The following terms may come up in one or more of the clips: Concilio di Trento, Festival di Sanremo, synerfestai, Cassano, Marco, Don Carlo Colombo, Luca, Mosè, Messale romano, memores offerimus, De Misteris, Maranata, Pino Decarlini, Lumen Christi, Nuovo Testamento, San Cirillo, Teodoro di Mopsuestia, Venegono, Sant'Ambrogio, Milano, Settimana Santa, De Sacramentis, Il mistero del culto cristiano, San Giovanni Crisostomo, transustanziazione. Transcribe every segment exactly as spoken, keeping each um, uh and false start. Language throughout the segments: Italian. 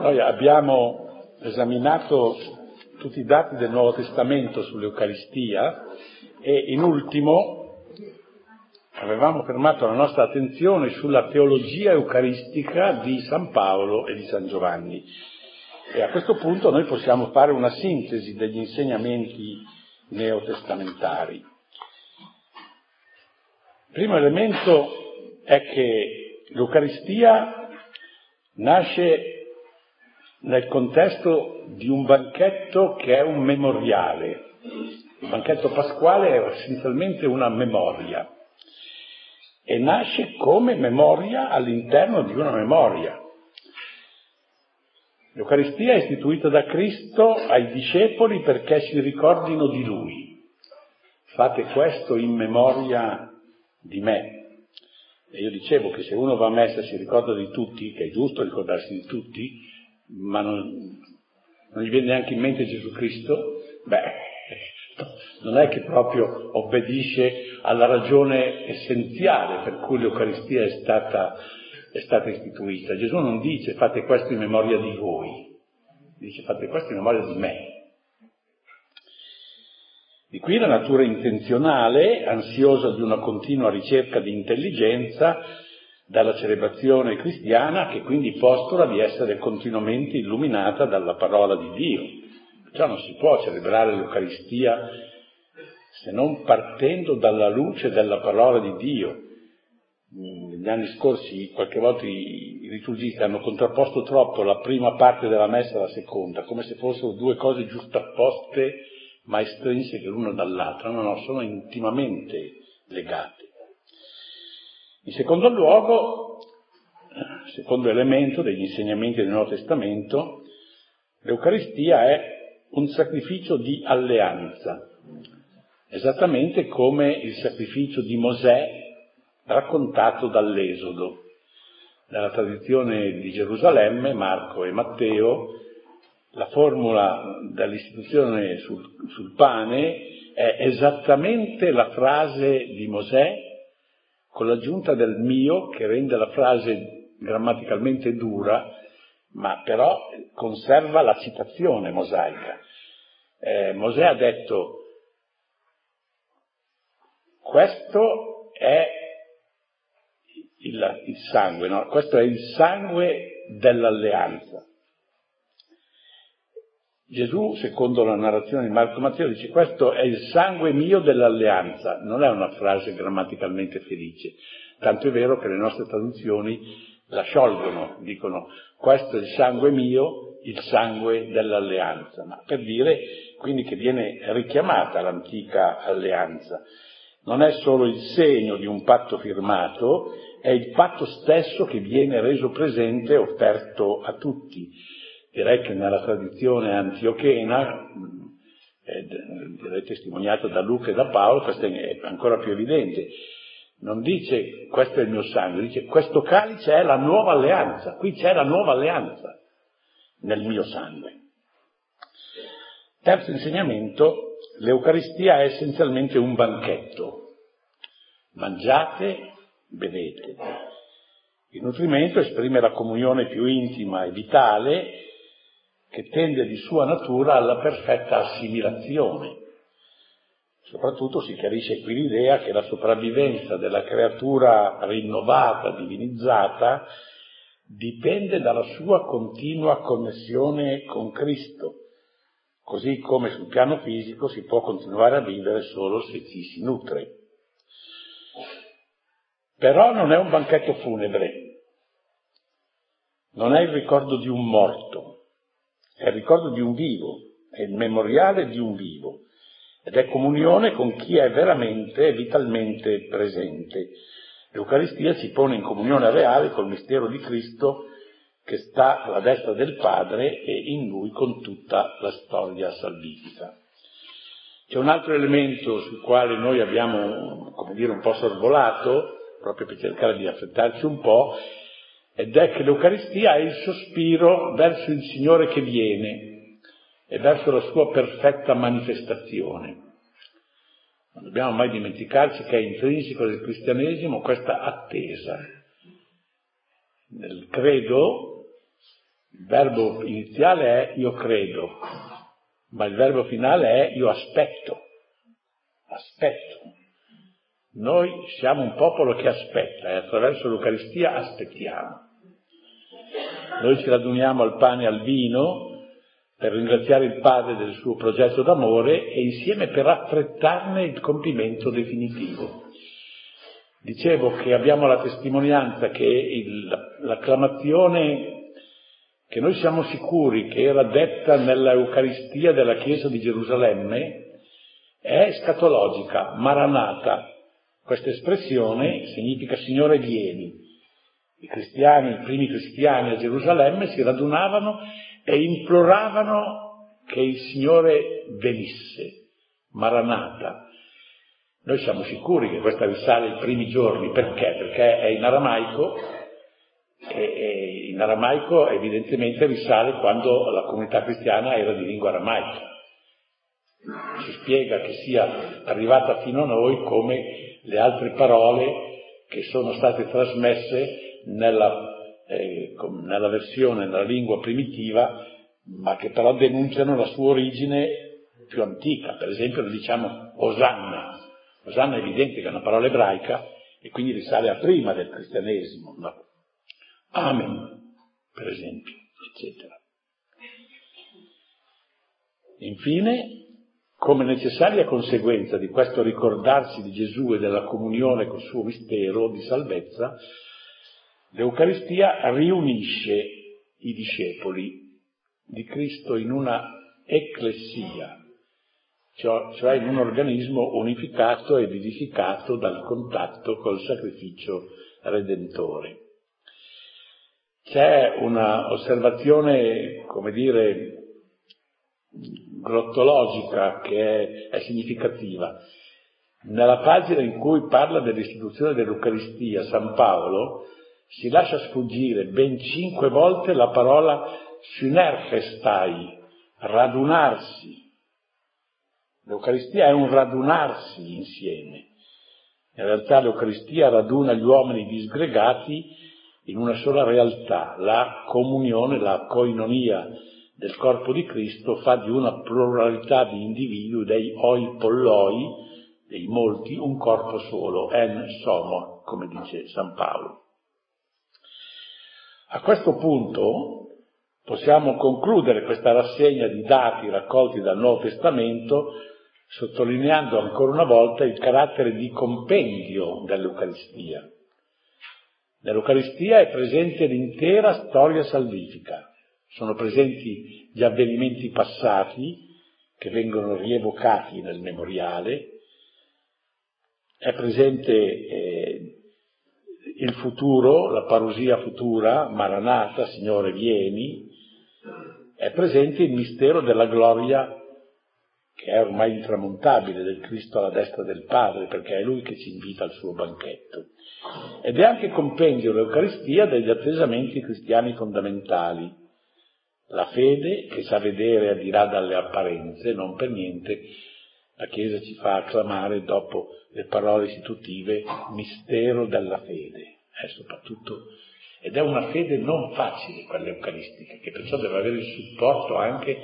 Noi abbiamo esaminato tutti i dati del Nuovo Testamento sull'Eucaristia e in ultimo avevamo fermato la nostra attenzione sulla teologia eucaristica di San Paolo e di San Giovanni. E a questo punto noi possiamo fare una sintesi degli insegnamenti neotestamentari. Il primo elemento è che l'Eucaristia nasce nel contesto di un banchetto che è un memoriale. Il banchetto pasquale è essenzialmente una memoria e nasce come memoria all'interno di una memoria. L'Eucaristia è istituita da Cristo ai discepoli perché si ricordino di Lui. Fate questo in memoria di me. E io dicevo che se uno va a messa e si ricorda di tutti, che è giusto ricordarsi di tutti, ma non, non gli viene neanche in mente Gesù Cristo, beh, non è che proprio obbedisce alla ragione essenziale per cui l'Eucaristia è stata, è stata istituita. Gesù non dice fate questo in memoria di voi, dice fate questo in memoria di me. Di qui la natura intenzionale, ansiosa di una continua ricerca di intelligenza dalla celebrazione cristiana, che quindi postula di essere continuamente illuminata dalla parola di Dio. Perciò non si può celebrare l'Eucaristia se non partendo dalla luce della parola di Dio. Negli anni scorsi qualche volta i liturgisti hanno contrapposto troppo la prima parte della Messa alla seconda, come se fossero due cose giustapposte ma estrinseche l'una dall'altra, no, no, sono intimamente legate. In secondo luogo, secondo elemento degli insegnamenti del Nuovo Testamento, l'Eucaristia è un sacrificio di alleanza, esattamente come il sacrificio di Mosè raccontato dall'Esodo. Nella tradizione di Gerusalemme, Marco e Matteo, la formula dell'istituzione sul, sul pane è esattamente la frase di Mosè con l'aggiunta del mio, che rende la frase grammaticalmente dura, ma però conserva la citazione mosaica. Eh, Mosè ha detto questo è il, il sangue, no? Questo è il sangue dell'alleanza. Gesù, secondo la narrazione di Marco e Matteo, dice questo è il sangue mio dell'alleanza. Non è una frase grammaticalmente felice, tanto è vero che le nostre traduzioni la sciolgono, dicono questo è il sangue mio, il sangue dell'alleanza, ma per dire quindi che viene richiamata l'antica alleanza. Non è solo il segno di un patto firmato, è il patto stesso che viene reso presente e offerto a tutti. Direi che nella tradizione antiochena, eh, direi testimoniata da Luca e da Paolo, questo è ancora più evidente. Non dice questo è il mio sangue, dice questo calice è la nuova alleanza, qui c'è la nuova alleanza nel mio sangue. Terzo insegnamento, l'Eucaristia è essenzialmente un banchetto. Mangiate, bevete. Il nutrimento esprime la comunione più intima e vitale, che tende di sua natura alla perfetta assimilazione. Soprattutto si chiarisce qui l'idea che la sopravvivenza della creatura rinnovata, divinizzata, dipende dalla sua continua connessione con Cristo, così come sul piano fisico si può continuare a vivere solo se ci si nutre. Però non è un banchetto funebre, non è il ricordo di un morto, è il ricordo di un vivo, è il memoriale di un vivo, ed è comunione con chi è veramente e vitalmente presente. L'Eucaristia si pone in comunione reale col mistero di Cristo che sta alla destra del Padre e in Lui con tutta la storia salvifica. C'è un altro elemento sul quale noi abbiamo, come dire, un po' sorvolato, proprio per cercare di affrettarci un po', ed è che l'Eucaristia è il sospiro verso il Signore che viene e verso la sua perfetta manifestazione. Non dobbiamo mai dimenticarci che è intrinseco del cristianesimo questa attesa. Nel credo Il verbo iniziale è io credo, ma il verbo finale è io aspetto. Aspetto. Noi siamo un popolo che aspetta e attraverso l'Eucaristia aspettiamo. Noi ci raduniamo al pane e al vino per ringraziare il Padre del suo progetto d'amore e insieme per affrettarne il compimento definitivo. Dicevo che abbiamo la testimonianza che il, l'acclamazione che noi siamo sicuri che era detta nella Eucaristia della Chiesa di Gerusalemme è escatologica, maranata. Questa espressione significa Signore vieni. I cristiani, i primi cristiani a Gerusalemme si radunavano e imploravano che il Signore venisse, maranata. Noi siamo sicuri che questa risale ai primi giorni, perché? Perché è in aramaico, e, e in aramaico evidentemente risale quando la comunità cristiana era di lingua aramaica. Si spiega che sia arrivata fino a noi come le altre parole che sono state trasmesse Nella, eh, nella versione, nella lingua primitiva, ma che però denunciano la sua origine più antica. Per esempio lo diciamo Osanna. Osanna è evidente che è una parola ebraica e quindi risale a prima del cristianesimo. No? Amen, per esempio, eccetera. Infine, come necessaria conseguenza di questo ricordarsi di Gesù e della comunione col suo mistero di salvezza, l'Eucaristia riunisce i discepoli di Cristo in una ecclesia, cioè in un organismo unificato ed edificato dal contatto col sacrificio redentore. C'è una osservazione, come dire, grottologica che è, è significativa. Nella pagina in cui parla dell'istituzione dell'Eucaristia, San Paolo si lascia sfuggire ben cinque volte la parola synerfestai, radunarsi. L'Eucaristia è un radunarsi insieme. In realtà l'Eucaristia raduna gli uomini disgregati in una sola realtà. La comunione, la koinonia del corpo di Cristo fa di una pluralità di individui, dei oi polloi, dei molti, un corpo solo, en somo, come dice San Paolo. A questo punto possiamo concludere questa rassegna di dati raccolti dal Nuovo Testamento sottolineando ancora una volta il carattere di compendio dell'Eucaristia. Nell'Eucaristia è presente l'intera storia salvifica, sono presenti gli avvenimenti passati che vengono rievocati nel memoriale, è presente eh, il futuro, la parousia futura, Maranata, Signore vieni, è presente il mistero della gloria che è ormai intramontabile del Cristo alla destra del Padre, perché è Lui che ci invita al suo banchetto. Ed è anche compendio l'Eucaristia degli attesamenti cristiani fondamentali, la fede che sa vedere al di là dalle apparenze, non per niente la Chiesa ci fa acclamare dopo le parole istitutive mistero della fede, eh, soprattutto, ed è una fede non facile quella eucaristica, che perciò deve avere il supporto anche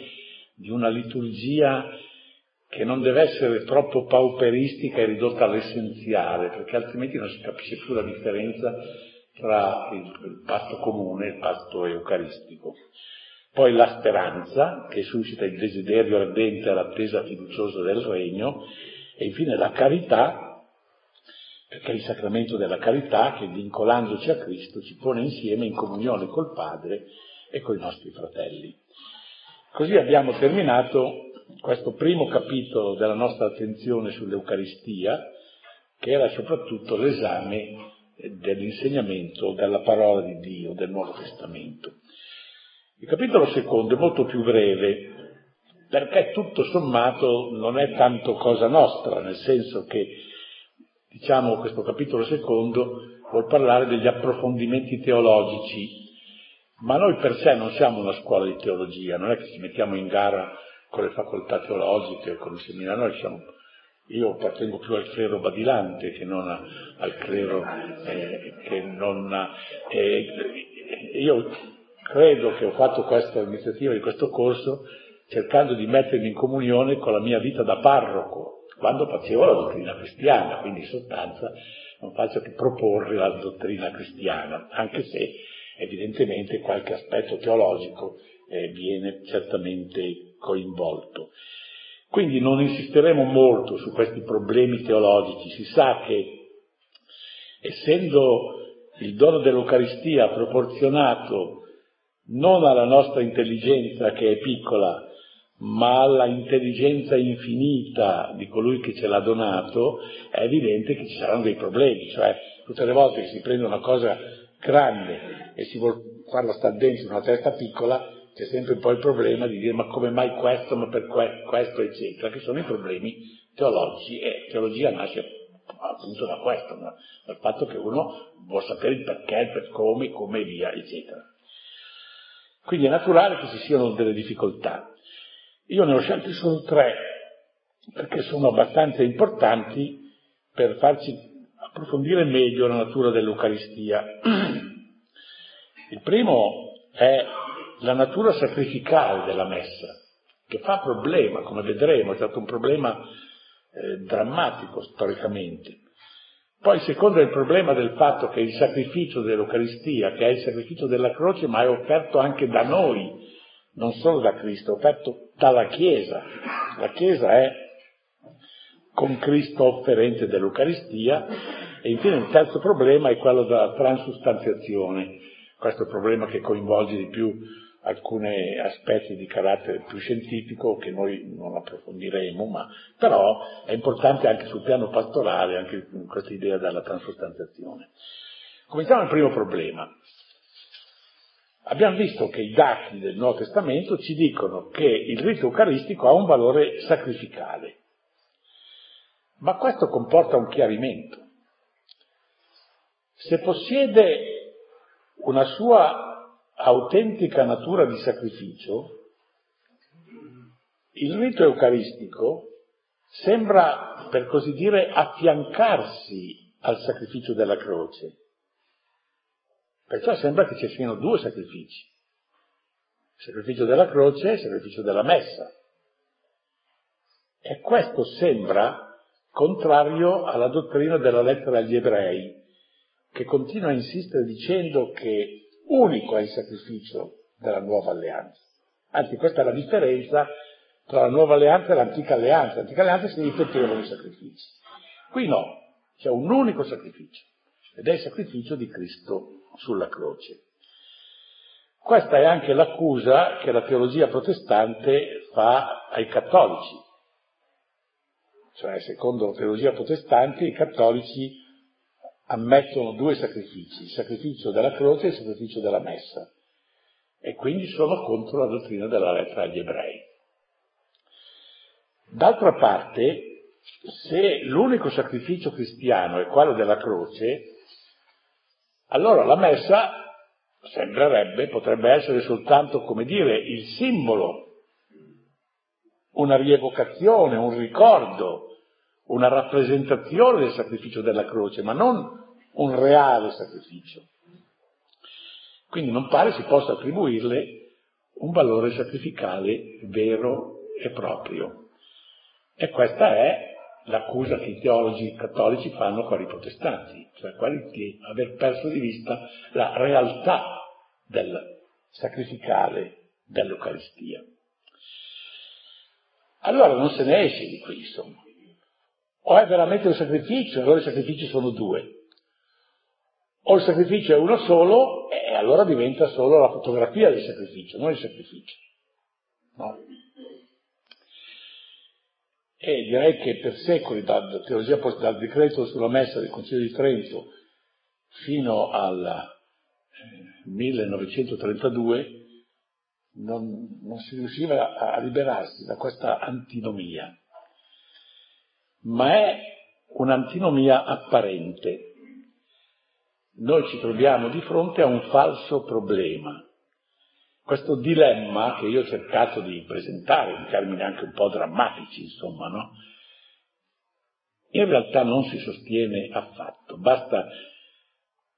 di una liturgia che non deve essere troppo pauperistica e ridotta all'essenziale, perché altrimenti non si capisce più la differenza tra il pasto comune e il pasto eucaristico. Poi la speranza, che suscita il desiderio ardente e l'attesa fiduciosa del regno, e infine la carità, perché è il sacramento della carità che, vincolandoci a Cristo, ci pone insieme in comunione col Padre e con i nostri fratelli. Così abbiamo terminato questo primo capitolo della nostra attenzione sull'Eucaristia, che era soprattutto l'esame dell'insegnamento della parola di Dio, del Nuovo Testamento. Il capitolo secondo è molto più breve, perché tutto sommato non è tanto cosa nostra, nel senso che, diciamo, questo capitolo secondo vuol parlare degli approfondimenti teologici, ma noi per sé non siamo una scuola di teologia, non è che ci mettiamo in gara con le facoltà teologiche, con il seminario, noi siamo, io appartengo più al clero badilante che non a, al clero eh, che non... Ha, eh, io... credo che ho fatto questa iniziativa di questo corso cercando di mettermi in comunione con la mia vita da parroco, quando facevo la dottrina cristiana, quindi in sostanza non faccio che proporre la dottrina cristiana, anche se evidentemente qualche aspetto teologico eh, viene certamente coinvolto. Quindi non insisteremo molto su questi problemi teologici, si sa che essendo il dono dell'Eucaristia proporzionato non alla nostra intelligenza che è piccola, ma alla intelligenza infinita di colui che ce l'ha donato, è evidente che ci saranno dei problemi, cioè tutte le volte che si prende una cosa grande e si vuol farla stare dentro una testa piccola, c'è sempre un po' il problema di dire ma come mai questo, ma per que- questo, eccetera, che sono i problemi teologici, e teologia nasce appunto da questo, no? Dal fatto che uno vuol sapere il perché, il per come, come via, eccetera. Quindi è naturale che ci siano delle difficoltà. Io ne ho scelte solo tre, perché sono abbastanza importanti per farci approfondire meglio la natura dell'Eucaristia. Il primo è la natura sacrificale della Messa, che fa problema, come vedremo, è stato un problema eh, drammatico storicamente. Poi il secondo è il problema del fatto che il sacrificio dell'Eucaristia, che è il sacrificio della croce, ma è offerto anche da noi, non solo da Cristo, è offerto dalla Chiesa. La Chiesa è con Cristo offerente dell'Eucaristia. E infine il terzo problema è quello della transustanziazione, questo è il problema che coinvolge di più alcuni aspetti di carattere più scientifico che noi non approfondiremo, ma però è importante anche sul piano pastorale, anche questa idea della transustanziazione. Cominciamo dal primo problema. Abbiamo visto che i dati del Nuovo Testamento ci dicono che il rito eucaristico ha un valore sacrificale, ma questo comporta un chiarimento. Se possiede una sua autentica natura di sacrificio, il rito eucaristico sembra, per così dire, affiancarsi al sacrificio della croce. Perciò sembra che ci siano due sacrifici, il sacrificio della croce e il sacrificio della Messa. E questo sembra contrario alla dottrina della lettera agli Ebrei, che continua a insistere dicendo che unico è il sacrificio della nuova alleanza. Anzi, questa è la differenza tra la nuova alleanza e l'antica alleanza. L'antica alleanza si ripetevano i sacrifici. Qui no, c'è un unico sacrificio, ed è il sacrificio di Cristo sulla croce. Questa è anche l'accusa che la teologia protestante fa ai cattolici. Cioè, secondo la teologia protestante, i cattolici ammettono due sacrifici, il sacrificio della croce e il sacrificio della Messa, e quindi sono contro la dottrina della lettera agli Ebrei. D'altra parte, se l'unico sacrificio cristiano è quello della croce, allora la Messa sembrerebbe, potrebbe essere soltanto, come dire, il simbolo, una rievocazione, un ricordo, una rappresentazione del sacrificio della croce, ma non un reale sacrificio. Quindi non pare si possa attribuirle un valore sacrificale vero e proprio. E questa è l'accusa che i teologi cattolici fanno con i protestanti, cioè quelli di aver perso di vista la realtà del sacrificale dell'Eucaristia. Allora non se ne esce di qui, insomma. O è veramente un sacrificio, allora i sacrifici sono due. O il sacrificio è uno solo, e allora diventa solo la fotografia del sacrificio, non il sacrificio. No? E direi che per secoli, dalla teologia, dal decreto sulla Messa del Concilio di Trento fino al millenovecentotrentadue, non, non si riusciva a liberarsi da questa antinomia. Ma è un'antinomia apparente. Noi ci troviamo di fronte a un falso problema. Questo dilemma che io ho cercato di presentare in termini anche un po' drammatici, insomma, no? In realtà non si sostiene affatto. Basta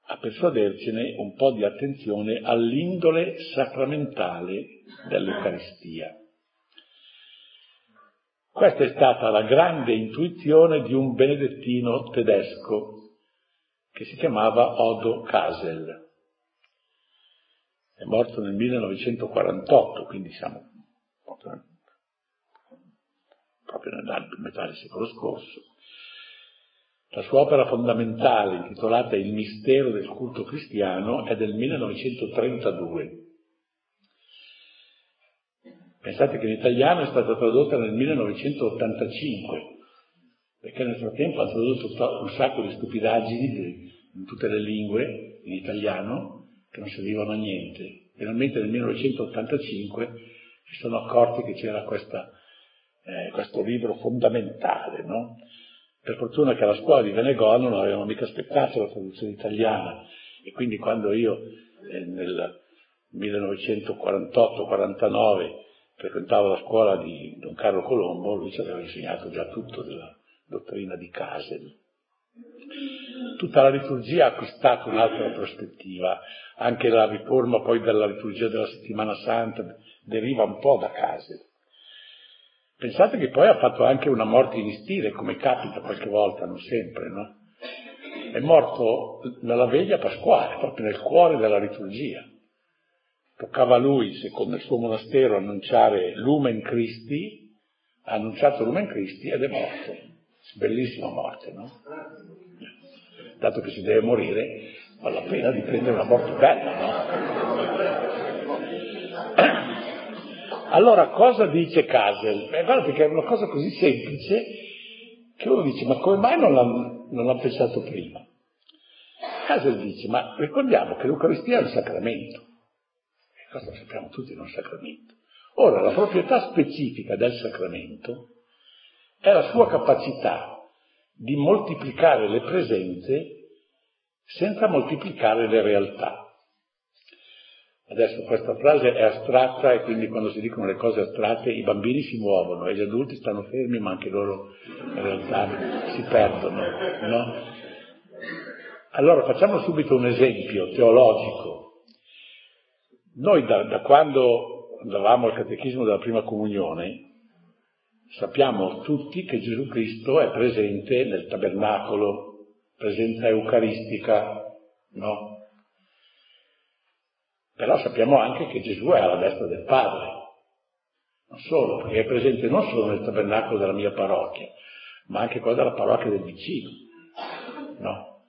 a persuadercene un po' di attenzione all'indole sacramentale dell'Eucaristia. Questa è stata la grande intuizione di un benedettino tedesco che si chiamava Odo Casel. È morto nel millenovecentoquarantotto, quindi siamo proprio nella metà del secolo scorso. La sua opera fondamentale, intitolata Il mistero del culto cristiano, è del millenovecentotrentadue. Pensate che in italiano è stata tradotta nel millenovecentottantacinque, perché nel frattempo ha tradotto un sacco di stupidaggini in tutte le lingue, in italiano, che non servivano a niente. Finalmente nel millenovecentottantacinque si sono accorti che c'era questa, eh, questo libro fondamentale, no? Per fortuna che alla scuola di Venegono non avevano mica aspettato la traduzione italiana, e quindi quando io eh, nel millenovecentoquarantotto quarantanove frequentavo la scuola di Don Carlo Colombo, lui ci aveva insegnato già tutto della dottrina di Casel. Tutta la liturgia ha acquistato un'altra prospettiva, anche la riforma poi della liturgia della Settimana Santa deriva un po' da Casel. Pensate che poi ha fatto anche una morte in stile, come capita qualche volta, non sempre, no? È morto nella veglia pasquale, proprio nel cuore della liturgia. Toccava a lui, secondo il suo monastero, annunciare Lumen Christi, ha annunciato Lumen Christi ed è morto. Bellissima morte, no? Dato che si deve morire, vale la pena di prendere una morte bella, no? Allora, cosa dice Casel? Beh, guardate che è una cosa così semplice che uno dice, ma come mai non l'ha, non l'ha pensato prima? Casel dice, ma ricordiamo che l'Eucaristia è un sacramento. E questo lo sappiamo tutti, è un sacramento. Ora, la proprietà specifica del sacramento è la sua capacità di moltiplicare le presenze senza moltiplicare le realtà. Adesso questa frase è astratta, e quindi quando si dicono le cose astratte i bambini si muovono e gli adulti stanno fermi, ma anche loro in realtà si perdono, no? Allora facciamo subito un esempio teologico. Noi da, da quando andavamo al catechismo della prima comunione sappiamo tutti che Gesù Cristo è presente nel tabernacolo, presenza eucaristica, no? Però sappiamo anche che Gesù è alla destra del Padre, non solo, perché è presente non solo nel tabernacolo della mia parrocchia, ma anche quello della parrocchia del vicino, no?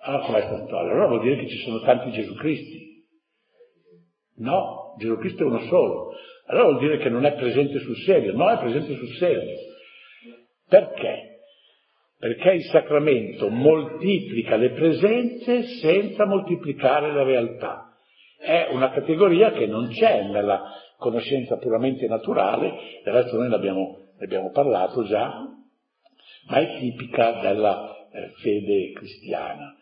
Allora com'è questa storia? Allora vuol dire che ci sono tanti Gesù Cristi? No, Gesù Cristo è uno solo. Allora vuol dire che non è presente sul serio, no, è presente sul serio. Perché? Perché il sacramento moltiplica le presenze senza moltiplicare la realtà. È una categoria che non c'è nella conoscenza puramente naturale, del resto noi ne abbiamo, ne abbiamo parlato già, ma è tipica della eh, fede cristiana.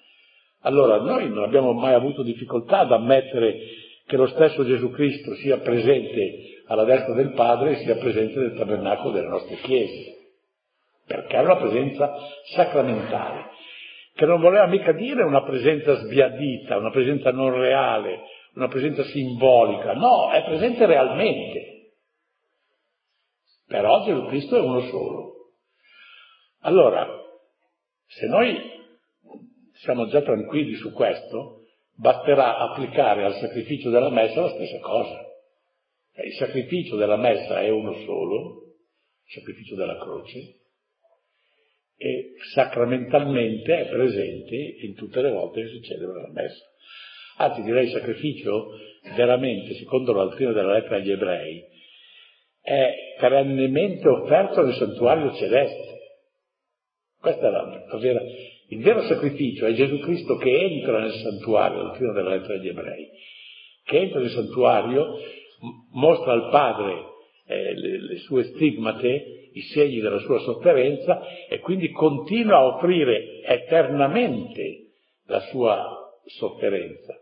Allora noi non abbiamo mai avuto difficoltà ad ammettere che lo stesso Gesù Cristo sia presente alla destra del Padre e sia presente nel tabernacolo delle nostre chiese, perché è una presenza sacramentale, che non voleva mica dire una presenza sbiadita, una presenza non reale, una presenza simbolica, no, è presente realmente. Però Gesù Cristo è uno solo. Allora, se noi siamo già tranquilli su questo, basterà applicare al sacrificio della Messa la stessa cosa. Il sacrificio della Messa è uno solo, il sacrificio della croce, e sacramentalmente è presente in tutte le volte che si celebra la Messa. Anzi, direi il sacrificio veramente, secondo la dottrina della lettera agli Ebrei, è perennemente offerto nel santuario celeste. Questa è la, la vera... Il vero sacrificio è Gesù Cristo che entra nel santuario, alla fine della lettera agli Ebrei, che entra nel santuario, mostra al Padre eh, le, le sue stigmate, i segni della sua sofferenza, e quindi continua a offrire eternamente la sua sofferenza.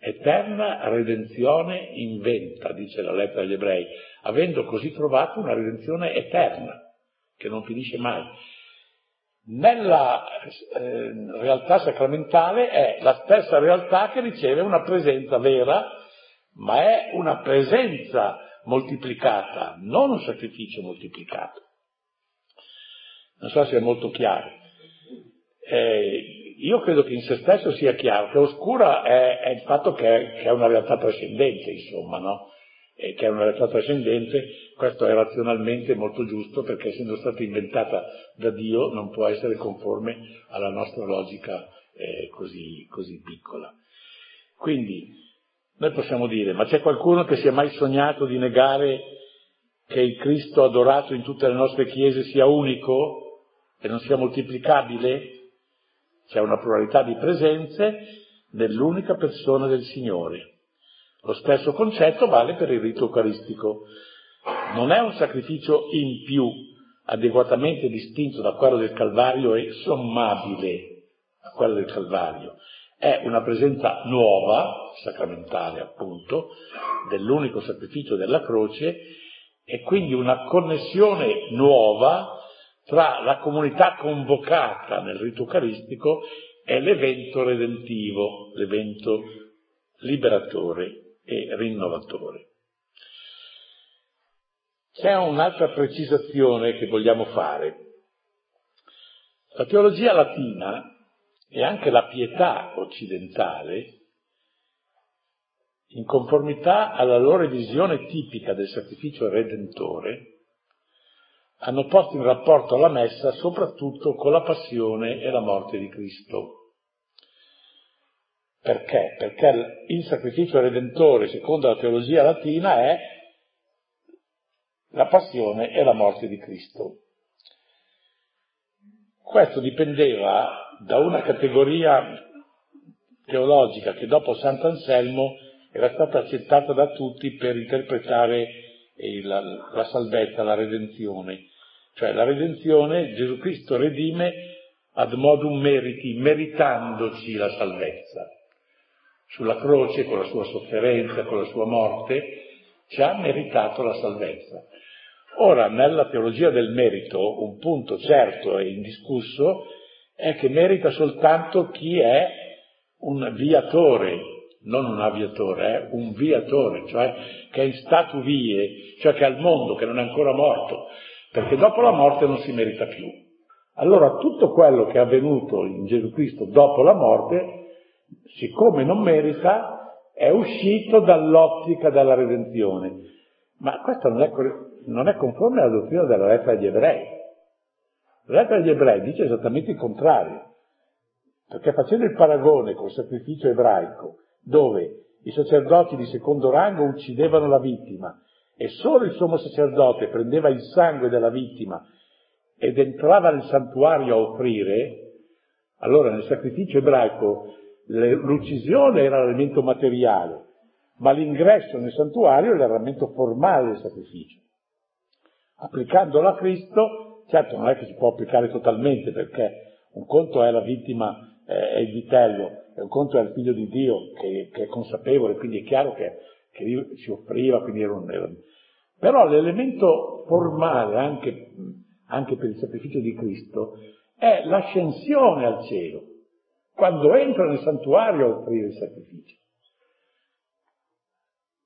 Eterna redenzione inventa, dice la lettera agli Ebrei, avendo così trovato una redenzione eterna, che non finisce mai. nella eh, realtà sacramentale è la stessa realtà che riceve una presenza vera, ma è una presenza moltiplicata, non un sacrificio moltiplicato. Non so se è molto chiaro. Eh, io credo che in se stesso sia chiaro, che oscura è, è il fatto che è, che è una realtà trascendente, insomma, no? E che è una realtà trascendente, questo è razionalmente molto giusto, perché essendo stata inventata da Dio non può essere conforme alla nostra logica eh, così, così piccola. Quindi noi possiamo dire, ma c'è qualcuno che si è mai sognato di negare che il Cristo adorato in tutte le nostre chiese sia unico e non sia moltiplicabile? C'è una pluralità di presenze dell'unica persona del Signore. Lo stesso concetto vale per il rito eucaristico. Non è un sacrificio in più, adeguatamente distinto da quello del Calvario e sommabile a quello del Calvario. È una presenza nuova, sacramentale appunto, dell'unico sacrificio della croce, e quindi una connessione nuova tra la comunità convocata nel rito eucaristico e l'evento redentivo, l'evento liberatore e rinnovatore. C'è un'altra precisazione che vogliamo fare. La teologia latina e anche la pietà occidentale, in conformità alla loro visione tipica del sacrificio redentore, hanno posto in rapporto alla Messa soprattutto con la passione e la morte di Cristo. Perché? Perché il sacrificio redentore, secondo la teologia latina, è la passione e la morte di Cristo. Questo dipendeva da una categoria teologica che dopo Sant'Anselmo era stata accettata da tutti per interpretare E la, la salvezza, la redenzione, cioè la redenzione, Gesù Cristo redime ad modum meriti, meritandoci la salvezza. Sulla croce, con la sua sofferenza, con la sua morte, ci ha meritato la salvezza. Ora, nella teologia del merito, un punto certo e indiscusso è che merita soltanto chi è un viatore, non un aviatore, eh, un viatore, cioè che è in statu vie, cioè che è al mondo, che non è ancora morto, perché dopo la morte non si merita più. Allora tutto quello che è avvenuto in Gesù Cristo dopo la morte, siccome non merita, è uscito dall'ottica della redenzione. Ma questo non è, non è conforme alla dottrina della lettera agli Ebrei. La lettera agli Ebrei dice esattamente il contrario, perché facendo il paragone col sacrificio ebraico, dove i sacerdoti di secondo rango uccidevano la vittima e solo il sommo sacerdote prendeva il sangue della vittima ed entrava nel santuario a offrire, allora nel sacrificio ebraico l'uccisione era l'elemento materiale, ma l'ingresso nel santuario era l'elemento formale del sacrificio. Applicandolo a Cristo, certo non è che si può applicare totalmente, perché un conto è la vittima, è il vitello, è un conto del figlio di Dio che, che è consapevole, quindi è chiaro che, che si offriva, quindi era un errore. Però l'elemento formale, anche, anche per il sacrificio di Cristo, è l'ascensione al cielo, quando entra nel santuario a offrire il sacrificio.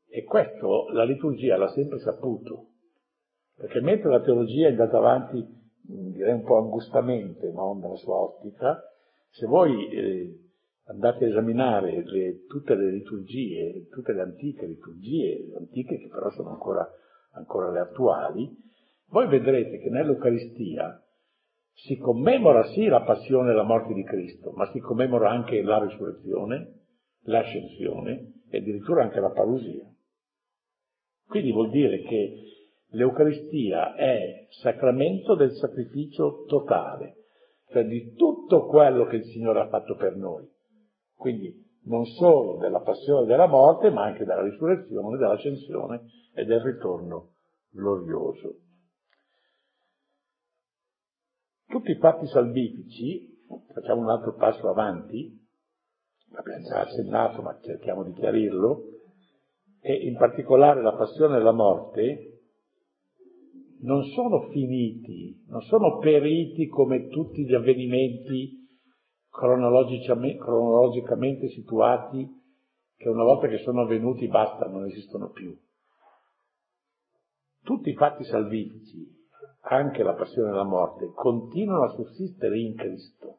E questo la liturgia l'ha sempre saputo, perché mentre la teologia è andata avanti, direi un po' angustamente, no? Nella sua ottica, se voi... Eh, andate a esaminare le, tutte le liturgie, tutte le antiche liturgie, le antiche che però sono ancora, ancora le attuali, voi vedrete che nell'Eucaristia si commemora sì la passione e la morte di Cristo, ma si commemora anche la risurrezione, l'ascensione e addirittura anche la parusia. Quindi vuol dire che l'Eucaristia è sacramento del sacrificio totale, cioè di tutto quello che il Signore ha fatto per noi. Quindi non solo della passione e della morte, ma anche della risurrezione, dell'ascensione e del ritorno glorioso. Tutti i fatti salvifici, facciamo un altro passo avanti, l'abbiamo già accennato ma cerchiamo di chiarirlo, e in particolare la passione e la morte non sono finiti, non sono periti come tutti gli avvenimenti cronologicamente, cronologicamente situati, che una volta che sono avvenuti basta, non esistono più. Tutti i fatti salvifici, anche la passione e la morte, continuano a sussistere in Cristo.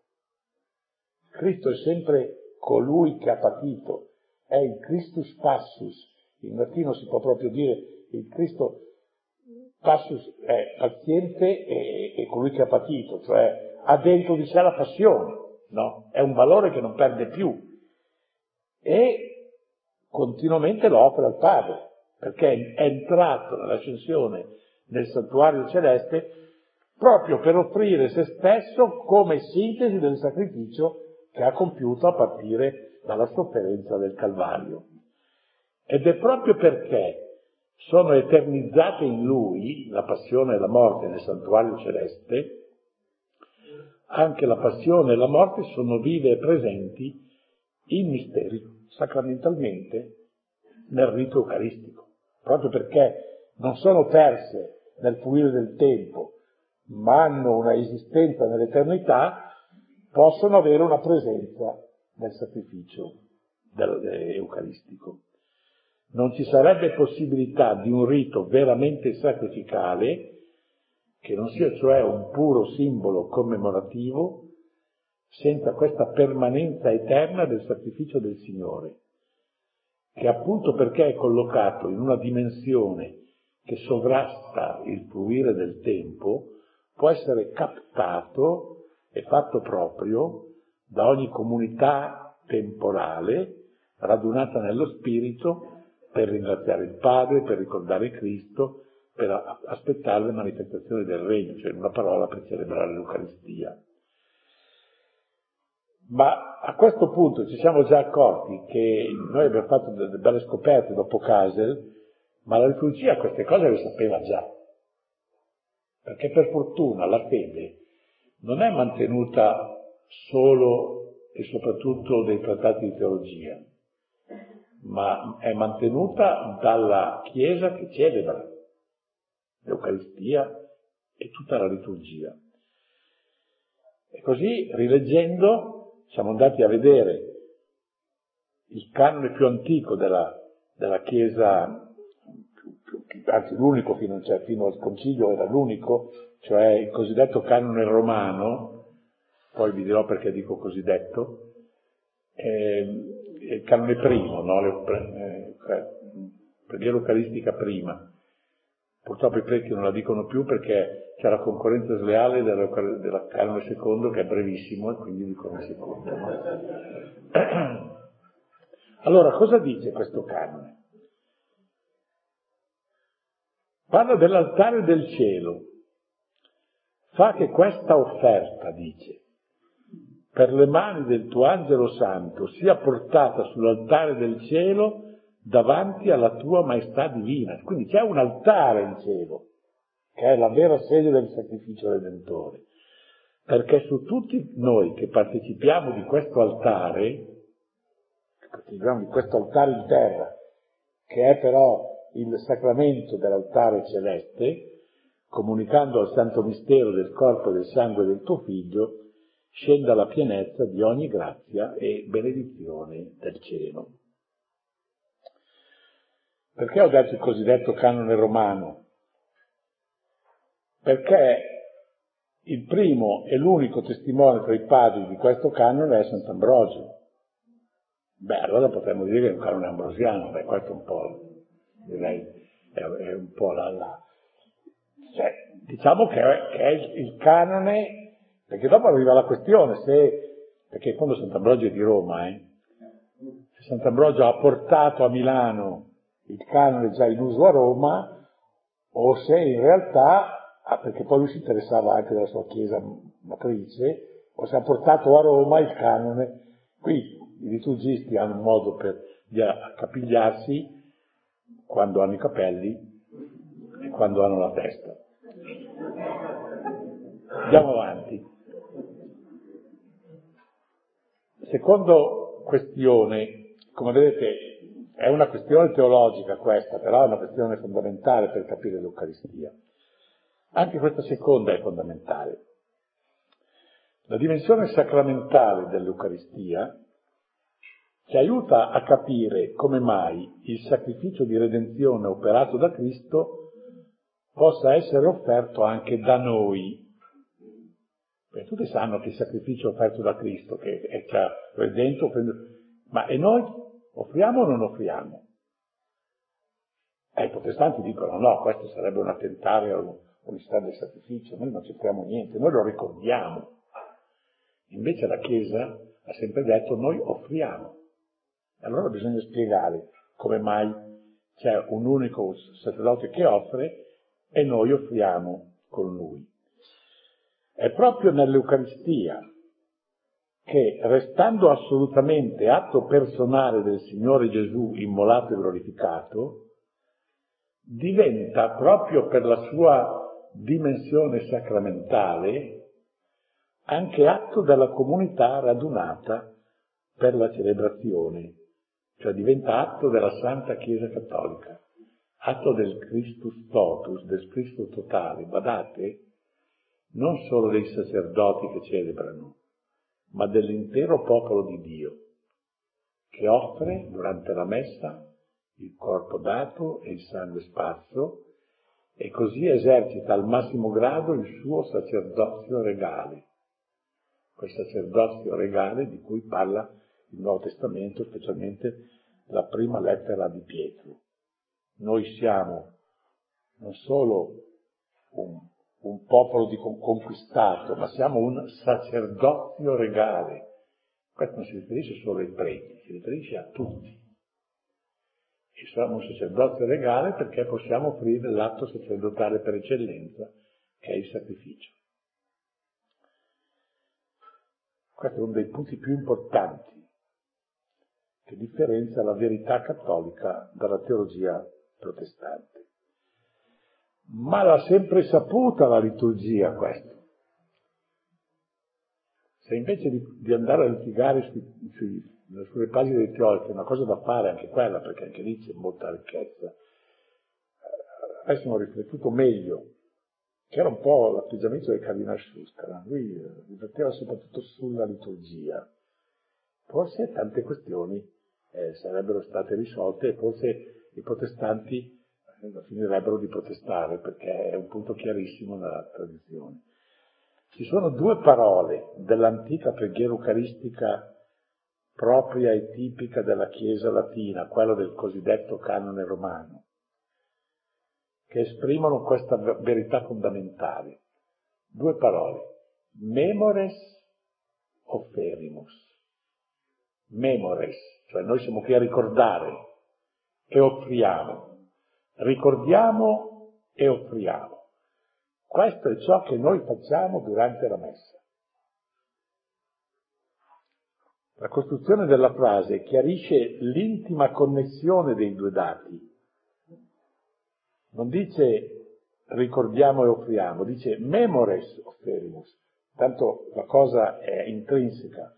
Cristo è sempre colui che ha patito, è il Christus passus, in latino si può proprio dire il Cristo passus è paziente e, e colui che ha patito, cioè ha dentro di sé la passione, no? È un valore che non perde più e continuamente lo opera il Padre, perché è entrato nell'ascensione nel santuario celeste proprio per offrire se stesso come sintesi del sacrificio che ha compiuto a partire dalla sofferenza del Calvario. Ed è proprio perché sono eternizzate in Lui la passione e la morte nel santuario celeste, anche la passione e la morte sono vive e presenti in misteri, sacramentalmente, nel rito eucaristico, proprio perché non sono perse nel fluire del tempo, ma hanno una esistenza nell'eternità, possono avere una presenza nel sacrificio eucaristico. Non ci sarebbe possibilità di un rito veramente sacrificale che non sia cioè un puro simbolo commemorativo senza questa permanenza eterna del sacrificio del Signore, che appunto perché è collocato in una dimensione che sovrasta il fluire del tempo, può essere captato e fatto proprio da ogni comunità temporale radunata nello Spirito per ringraziare il Padre, per ricordare Cristo, per aspettare le manifestazioni del Regno, cioè in una parola per celebrare l'Eucaristia. Ma a questo punto ci siamo già accorti che noi abbiamo fatto delle belle scoperte dopo Casel, ma la liturgia queste cose le sapeva già, perché per fortuna la fede non è mantenuta solo e soprattutto dai trattati di teologia, ma è mantenuta dalla Chiesa che celebra l'Eucaristia e tutta la liturgia. E così, rileggendo, siamo andati a vedere il canone più antico della, della Chiesa, anzi l'unico fino, cioè fino al Concilio era l'unico, cioè il cosiddetto canone romano, poi vi dirò perché dico cosiddetto, eh, il canone primo, no? Le, eh, preghiera eucaristica prima. Purtroppo i preti non la dicono più perché c'è la concorrenza sleale della, della canone secondo, che è brevissimo, e quindi dicono secondo. Allora, cosa dice questo canone? Parla dell'altare del cielo. Fa che questa offerta, dice, per le mani del tuo angelo santo sia portata sull'altare del cielo davanti alla tua maestà divina. Quindi c'è un altare in cielo, che è la vera sede del sacrificio redentore, perché su tutti noi che partecipiamo di questo altare, che partecipiamo di questo altare in terra, che è però il sacramento dell'altare celeste, comunicando al santo mistero del corpo e del sangue del tuo figlio, scenda la pienezza di ogni grazia e benedizione del cielo. Perché ho detto il cosiddetto canone romano? Perché il primo e l'unico testimone tra i padri di questo canone è Sant'Ambrogio. Beh, allora potremmo dire che è un canone ambrosiano, beh, questo è un po', direi, è un po' la... la. Cioè, diciamo che è, che è il canone, perché dopo arriva la questione, se perché in fondo Sant'Ambrogio è di Roma, eh? Se Sant'Ambrogio ha portato a Milano il canone già in uso a Roma, o se in realtà, perché poi lui si interessava anche della sua chiesa matrice, o se ha portato a Roma il canone. Qui i liturgisti hanno un modo per, di accapigliarsi quando hanno i capelli e quando hanno la testa. Andiamo avanti. Secondo questione, come vedete, è una questione teologica questa, però è una questione fondamentale per capire l'Eucaristia. Anche questa seconda è fondamentale. La dimensione sacramentale dell'Eucaristia ci aiuta a capire come mai il sacrificio di redenzione operato da Cristo possa essere offerto anche da noi. Perché tutti sanno che il sacrificio offerto da Cristo, che è già redento, ma e noi offriamo o non offriamo? Eh, i protestanti dicono no, questo sarebbe un attentare all'unità del sacrificio, noi non accettiamo niente, noi lo ricordiamo. Invece la Chiesa ha sempre detto noi offriamo. Allora bisogna spiegare come mai c'è un unico sacerdote che offre e noi offriamo con lui. È proprio nell'Eucaristia che, restando assolutamente atto personale del Signore Gesù immolato e glorificato, diventa proprio per la sua dimensione sacramentale anche atto della comunità radunata per la celebrazione, cioè diventa atto della Santa Chiesa Cattolica, atto del Christus totus, del Cristo totale, badate, non solo dei sacerdoti che celebrano, ma dell'intero popolo di Dio, che offre durante la Messa il corpo dato e il sangue sparso, e così esercita al massimo grado il suo sacerdozio regale, quel sacerdozio regale di cui parla il Nuovo Testamento, specialmente la prima lettera di Pietro. Noi siamo non solo un, un popolo di conquistato, ma siamo un sacerdozio regale. Questo non si riferisce solo ai preti, si riferisce a tutti. E siamo un sacerdozio regale perché possiamo offrire l'atto sacerdotale per eccellenza, che è il sacrificio. Questo è uno dei punti più importanti che differenzia la verità cattolica dalla teologia protestante. Ma l'ha sempre saputa la liturgia questo. Se invece di, di andare a litigare sui, sui, sulle pagine dei teologi, è una cosa da fare anche quella, perché anche lì c'è molta ricchezza, adesso ho riflettuto meglio, che era un po' l'atteggiamento del cardinal Schuster, lui rifletteva soprattutto sulla liturgia. Forse tante questioni eh, sarebbero state risolte e forse i protestanti eh, finirebbero di protestare, perché è un punto chiarissimo nella tradizione. Ci sono due parole dell'antica preghiera eucaristica propria e tipica della Chiesa latina, quella del cosiddetto canone romano, che esprimono questa verità fondamentale. Due parole, memores offerimus. Memores, cioè noi siamo qui a ricordare e offriamo. Ricordiamo e offriamo. Questo è ciò che noi facciamo durante la Messa. La costruzione della frase chiarisce l'intima connessione dei due dati. Non dice ricordiamo e offriamo, dice memores offerimus. Tanto la cosa è intrinseca.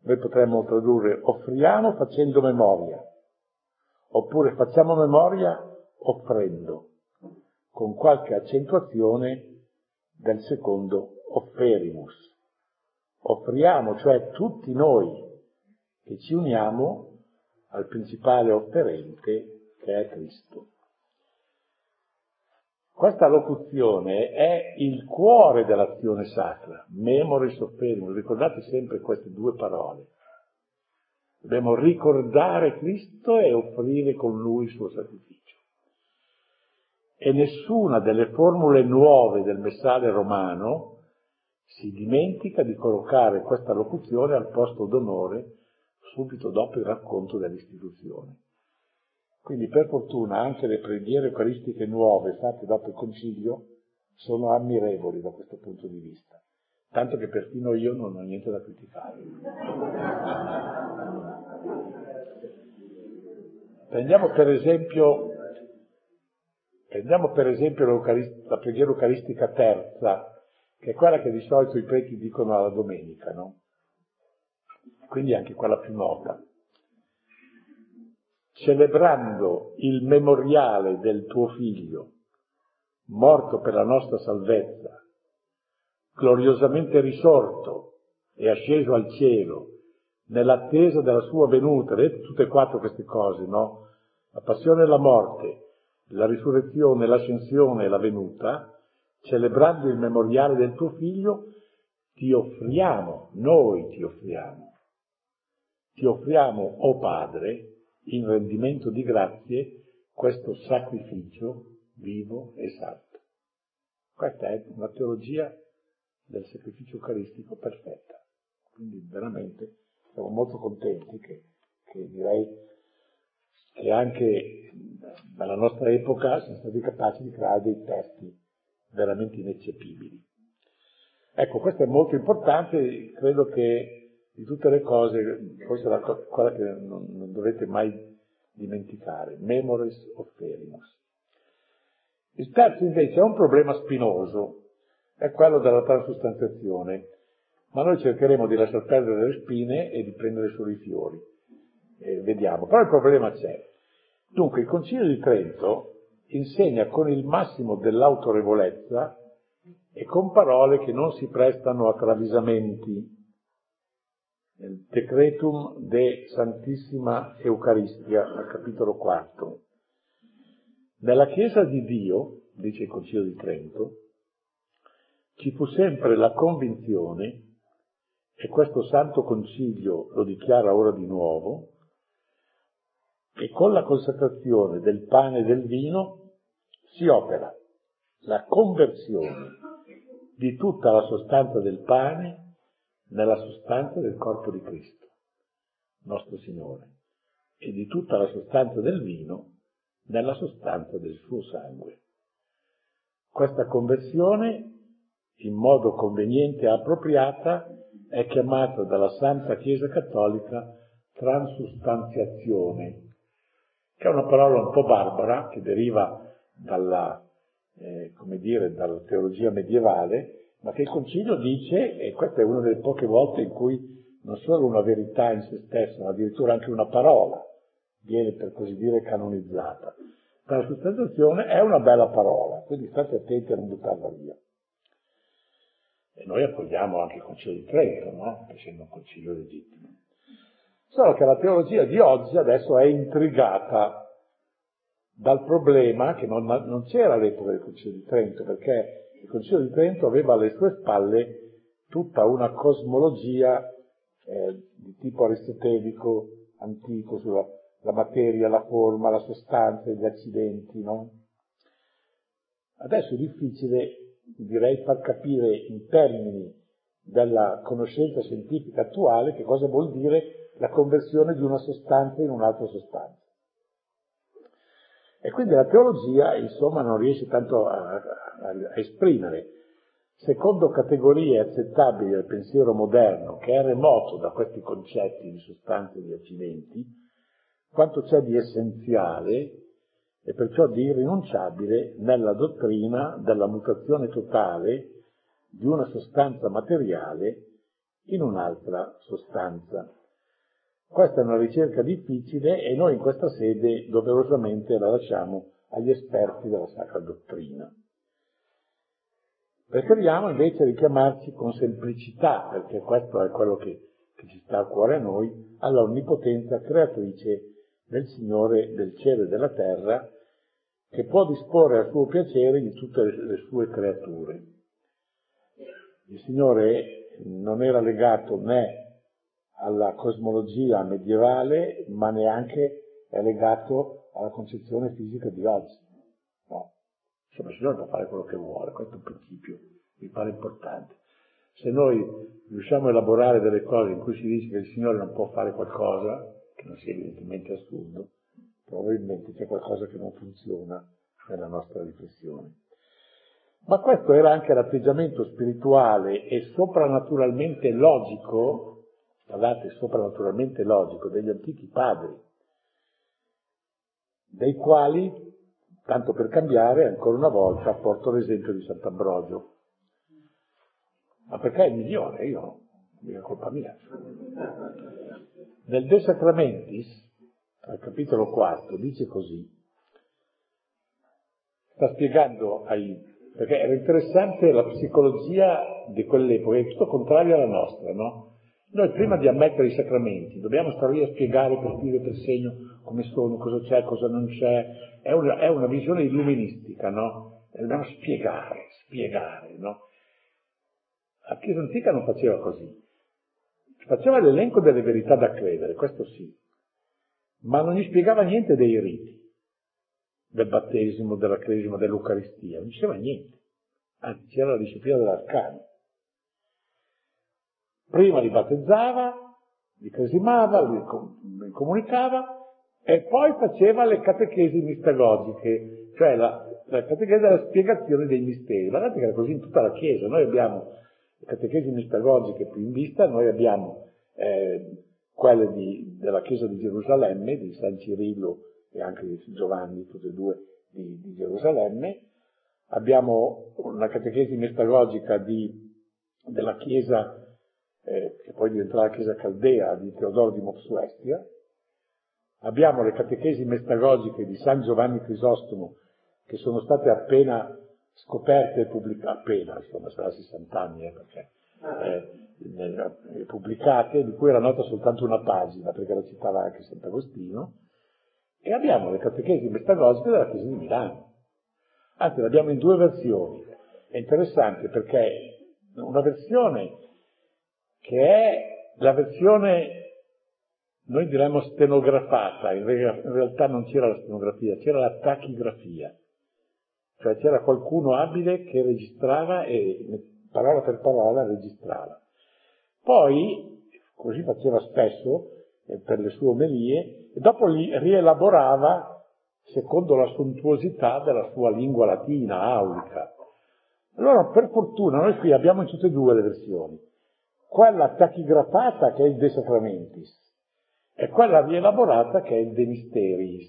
Noi potremmo tradurre offriamo facendo memoria, oppure facciamo memoria offrendo, con qualche accentuazione del secondo offerimus. Offriamo, cioè tutti noi che ci uniamo al principale offerente che è Cristo. Questa locuzione è il cuore dell'azione sacra, memore e soffermo. Ricordate sempre queste due parole. Dobbiamo ricordare Cristo e offrire con Lui il suo sacrificio. E nessuna delle formule nuove del Messale romano si dimentica di collocare questa locuzione al posto d'onore subito dopo il racconto dell'istituzione. Quindi per fortuna anche le preghiere eucaristiche nuove fatte dopo il Concilio sono ammirevoli da questo punto di vista, tanto che perfino io non ho niente da criticare. Prendiamo per esempio, prendiamo per esempio la preghiera eucaristica terza, che è quella che di solito i preti dicono alla domenica, no? Quindi anche quella più nota. Celebrando il memoriale del tuo figlio, morto per la nostra salvezza, gloriosamente risorto e asceso al cielo, nell'attesa della sua venuta. Vedete tutte e quattro queste cose, no? La passione e la morte, la risurrezione, l'ascensione e la venuta, celebrando il memoriale del tuo figlio, ti offriamo, noi ti offriamo, ti offriamo, o oh Padre, in rendimento di grazie, questo sacrificio vivo e santo. Questa è una teologia del sacrificio eucaristico perfetta. Quindi veramente siamo molto contenti che, che direi che anche dalla nostra epoca siamo stati capaci di creare dei testi veramente ineccepibili. Ecco, questo è molto importante, credo che di tutte le cose, questa è quella che non, non dovete mai dimenticare, memores offerimus. Il terzo invece è un problema spinoso, è quello della transustanziazione, ma noi cercheremo di lasciar perdere le spine e di prendere solo i fiori, e vediamo, però il problema c'è. Dunque, il Concilio di Trento insegna con il massimo dell'autorevolezza e con parole che non si prestano a travisamenti, nel Decretum de Santissima Eucaristia, al capitolo quarto. Nella Chiesa di Dio, dice il Concilio di Trento, ci fu sempre la convinzione, e questo Santo Concilio lo dichiara ora di nuovo, che con la consacrazione del pane e del vino si opera la conversione di tutta la sostanza del pane nella sostanza del corpo di Cristo, nostro Signore, e di tutta la sostanza del vino nella sostanza del suo sangue. Questa conversione, in modo conveniente e appropriata, è chiamata dalla Santa Chiesa Cattolica transustanziazione, che è una parola un po' barbara, che deriva dalla, eh, come dire, dalla teologia medievale, ma che il Concilio dice, e questa è una delle poche volte in cui non solo una verità in se stessa, ma addirittura anche una parola viene, per così dire, canonizzata. Transustanziazione è una bella parola, quindi state attenti a non buttarla via. E noi accogliamo anche il Concilio di Trento, no? Essendo un concilio legittimo. Solo che la teologia di oggi adesso è intrigata dal problema che non, non c'era all'epoca del Concilio di Trento, perché il Concilio di Trento aveva alle sue spalle tutta una cosmologia eh, di tipo aristotelico, antico, sulla la materia, la forma, la sostanza, gli accidenti, no? Adesso è difficile, direi, far capire in termini della conoscenza scientifica attuale che cosa vuol dire la conversione di una sostanza in un'altra sostanza. E quindi la teologia, insomma, non riesce tanto a, a, a esprimere, secondo categorie accettabili del pensiero moderno, che è remoto da questi concetti di sostanze e di accidenti, quanto c'è di essenziale e perciò di irrinunciabile nella dottrina della mutazione totale di una sostanza materiale in un'altra sostanza. Questa è una ricerca difficile e noi in questa sede doverosamente la lasciamo agli esperti della Sacra Dottrina. Preferiamo invece richiamarci con semplicità, perché questo è quello che, che ci sta a cuore a noi, all'onnipotenza creatrice del Signore del cielo e della terra, che può disporre a suo piacere di tutte le sue creature. Il Signore non era legato né alla cosmologia medievale, ma neanche è legato alla concezione fisica di oggi. No, insomma, il Signore può fare quello che vuole, questo è un principio, mi pare importante. Se noi riusciamo a elaborare delle cose in cui si dice che il Signore non può fare qualcosa, che non sia evidentemente assurdo, probabilmente c'è qualcosa che non funziona nella nostra riflessione. Ma questo era anche l'atteggiamento spirituale e soprannaturalmente logico Guardate, soprannaturalmente logico, degli antichi padri, dei quali, tanto per cambiare, ancora una volta porto l'esempio di Sant'Ambrogio. Ma perché è migliore? Io no, mica colpa mia. Nel De Sacramentis, al capitolo quarto, dice così: sta spiegando ai... perché era interessante la psicologia di quell'epoca, è tutto contrario alla nostra, no? Noi prima di ammettere i sacramenti dobbiamo stare lì a spiegare per dire per segno come sono, cosa c'è, cosa non c'è, è una, è una visione illuministica, no? E dobbiamo spiegare, spiegare, no? La Chiesa antica non faceva così, faceva l'elenco delle verità da credere, questo sì, ma non gli spiegava niente dei riti, del battesimo, della cresima, dell'Eucaristia, non diceva niente, anzi c'era la disciplina dell'arcano. Prima li battezzava, li cresimava, li comunicava e poi faceva le catechesi mistagogiche, cioè la, la catechesi è la spiegazione dei misteri. Guardate che era così in tutta la Chiesa, noi abbiamo le catechesi mistagogiche più in vista, noi abbiamo eh, quelle di, della Chiesa di Gerusalemme, di San Cirillo e anche di San Giovanni, tutte e due di, di Gerusalemme, abbiamo una catechesi mistagogica di, della Chiesa Eh, che poi diventerà la Chiesa Caldea di Teodoro di Mopsuestia, abbiamo le catechesi mestagogiche di San Giovanni Crisostomo che sono state appena scoperte e pubblicate, appena, insomma sarà sessanta anni, eh, perché, eh, pubblicate, di cui era nota soltanto una pagina, perché la citava anche Sant'Agostino, e abbiamo le catechesi mestagogiche della Chiesa di Milano. Anzi, le abbiamo in due versioni. È interessante perché una versione che è la versione, noi diremmo stenografata, in realtà non c'era la stenografia, c'era la tachigrafia, cioè c'era qualcuno abile che registrava e parola per parola registrava. Poi, così faceva spesso per le sue omelie, e dopo li rielaborava secondo la sontuosità della sua lingua latina, aulica. Allora, per fortuna, noi qui abbiamo in tutte e due le versioni. Quella tachigrafata che è il De Sacramentis e quella rielaborata che è il De Misteris.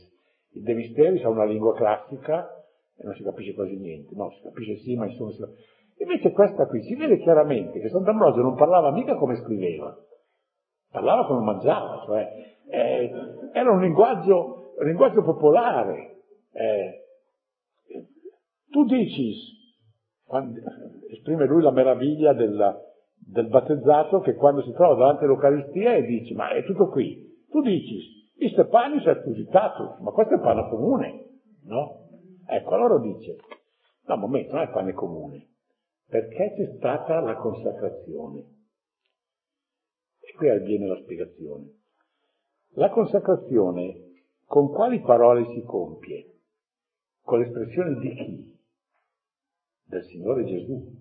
Il De Misteris ha una lingua classica e non si capisce quasi niente, no, si capisce sì, ma insomma... Si... Invece questa qui si vede chiaramente che Sant'Ambrogio non parlava mica come scriveva, parlava come mangiava, cioè eh, era un linguaggio, un linguaggio popolare. Eh, tu dici, quando, esprime lui la meraviglia della... del battezzato che quando si trova davanti all'Eucaristia e dici, ma è tutto qui, tu dici, questo pane si è actusitato, ma questo è pane comune, no? Ecco, allora dice, no, momento, non è pane comune, perché c'è stata la consacrazione. E qui avviene la spiegazione. La consacrazione con quali parole si compie? Con l'espressione di chi? Del Signore Gesù.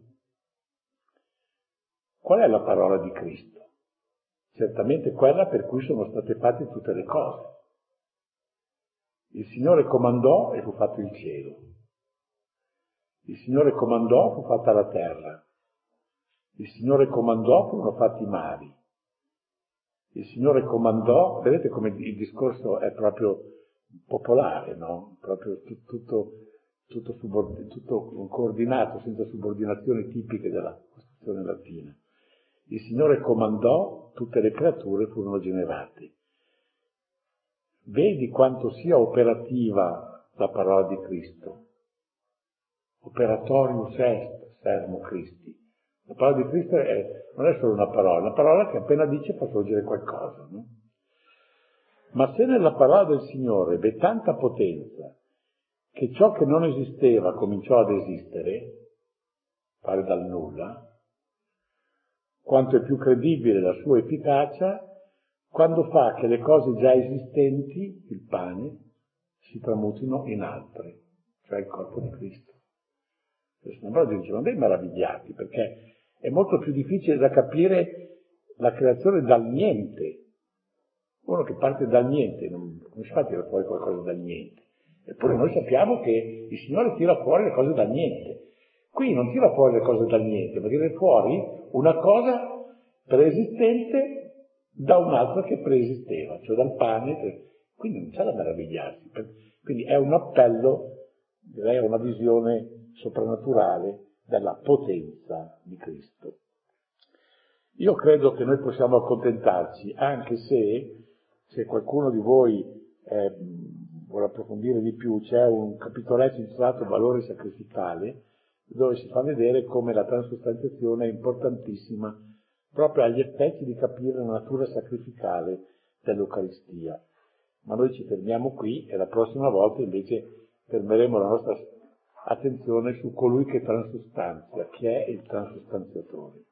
Qual è la parola di Cristo? Certamente quella per cui sono state fatte tutte le cose. Il Signore comandò e fu fatto il cielo. Il Signore comandò, fu fatta la terra. Il Signore comandò, furono fatti i mari. Il Signore comandò, vedete come il discorso è proprio popolare, no? Proprio tutto, tutto, subordin- tutto coordinato, senza subordinazioni tipiche della Costituzione latina. Il Signore comandò, tutte le creature furono generate. Vedi quanto sia operativa la parola di Cristo. Operatorius est sermo Christi. La parola di Cristo è, non è solo una parola, una parola che appena dice fa sorgere qualcosa, no? Ma se nella parola del Signore v'è tanta potenza che ciò che non esisteva cominciò ad esistere, pare dal nulla, quanto è più credibile la sua efficacia quando fa che le cose già esistenti, il pane, si tramutino in altre, cioè il corpo di Cristo. Sant'Ambrogio diceva, dei meravigliati, perché è molto più difficile da capire la creazione dal niente. Uno che parte dal niente, non, non si fa tirare fuori qualcosa dal niente. Eppure noi sappiamo che il Signore tira fuori le cose dal niente. Qui non tira fuori le cose dal niente, ma tira fuori una cosa preesistente da un'altra che preesisteva, cioè dal pane, quindi non c'è da meravigliarsi. Quindi è un appello, direi, a una visione soprannaturale della potenza di Cristo. Io credo che noi possiamo accontentarci, anche se, se qualcuno di voi eh, vuole approfondire di più, c'è un capitoletto intitolato Valori sacrificali, dove si fa vedere come la transustanziazione è importantissima proprio agli effetti di capire la natura sacrificale dell'Eucaristia. Ma noi ci fermiamo qui e la prossima volta invece fermeremo la nostra attenzione su colui che transustanzia, che è il transustanziatore.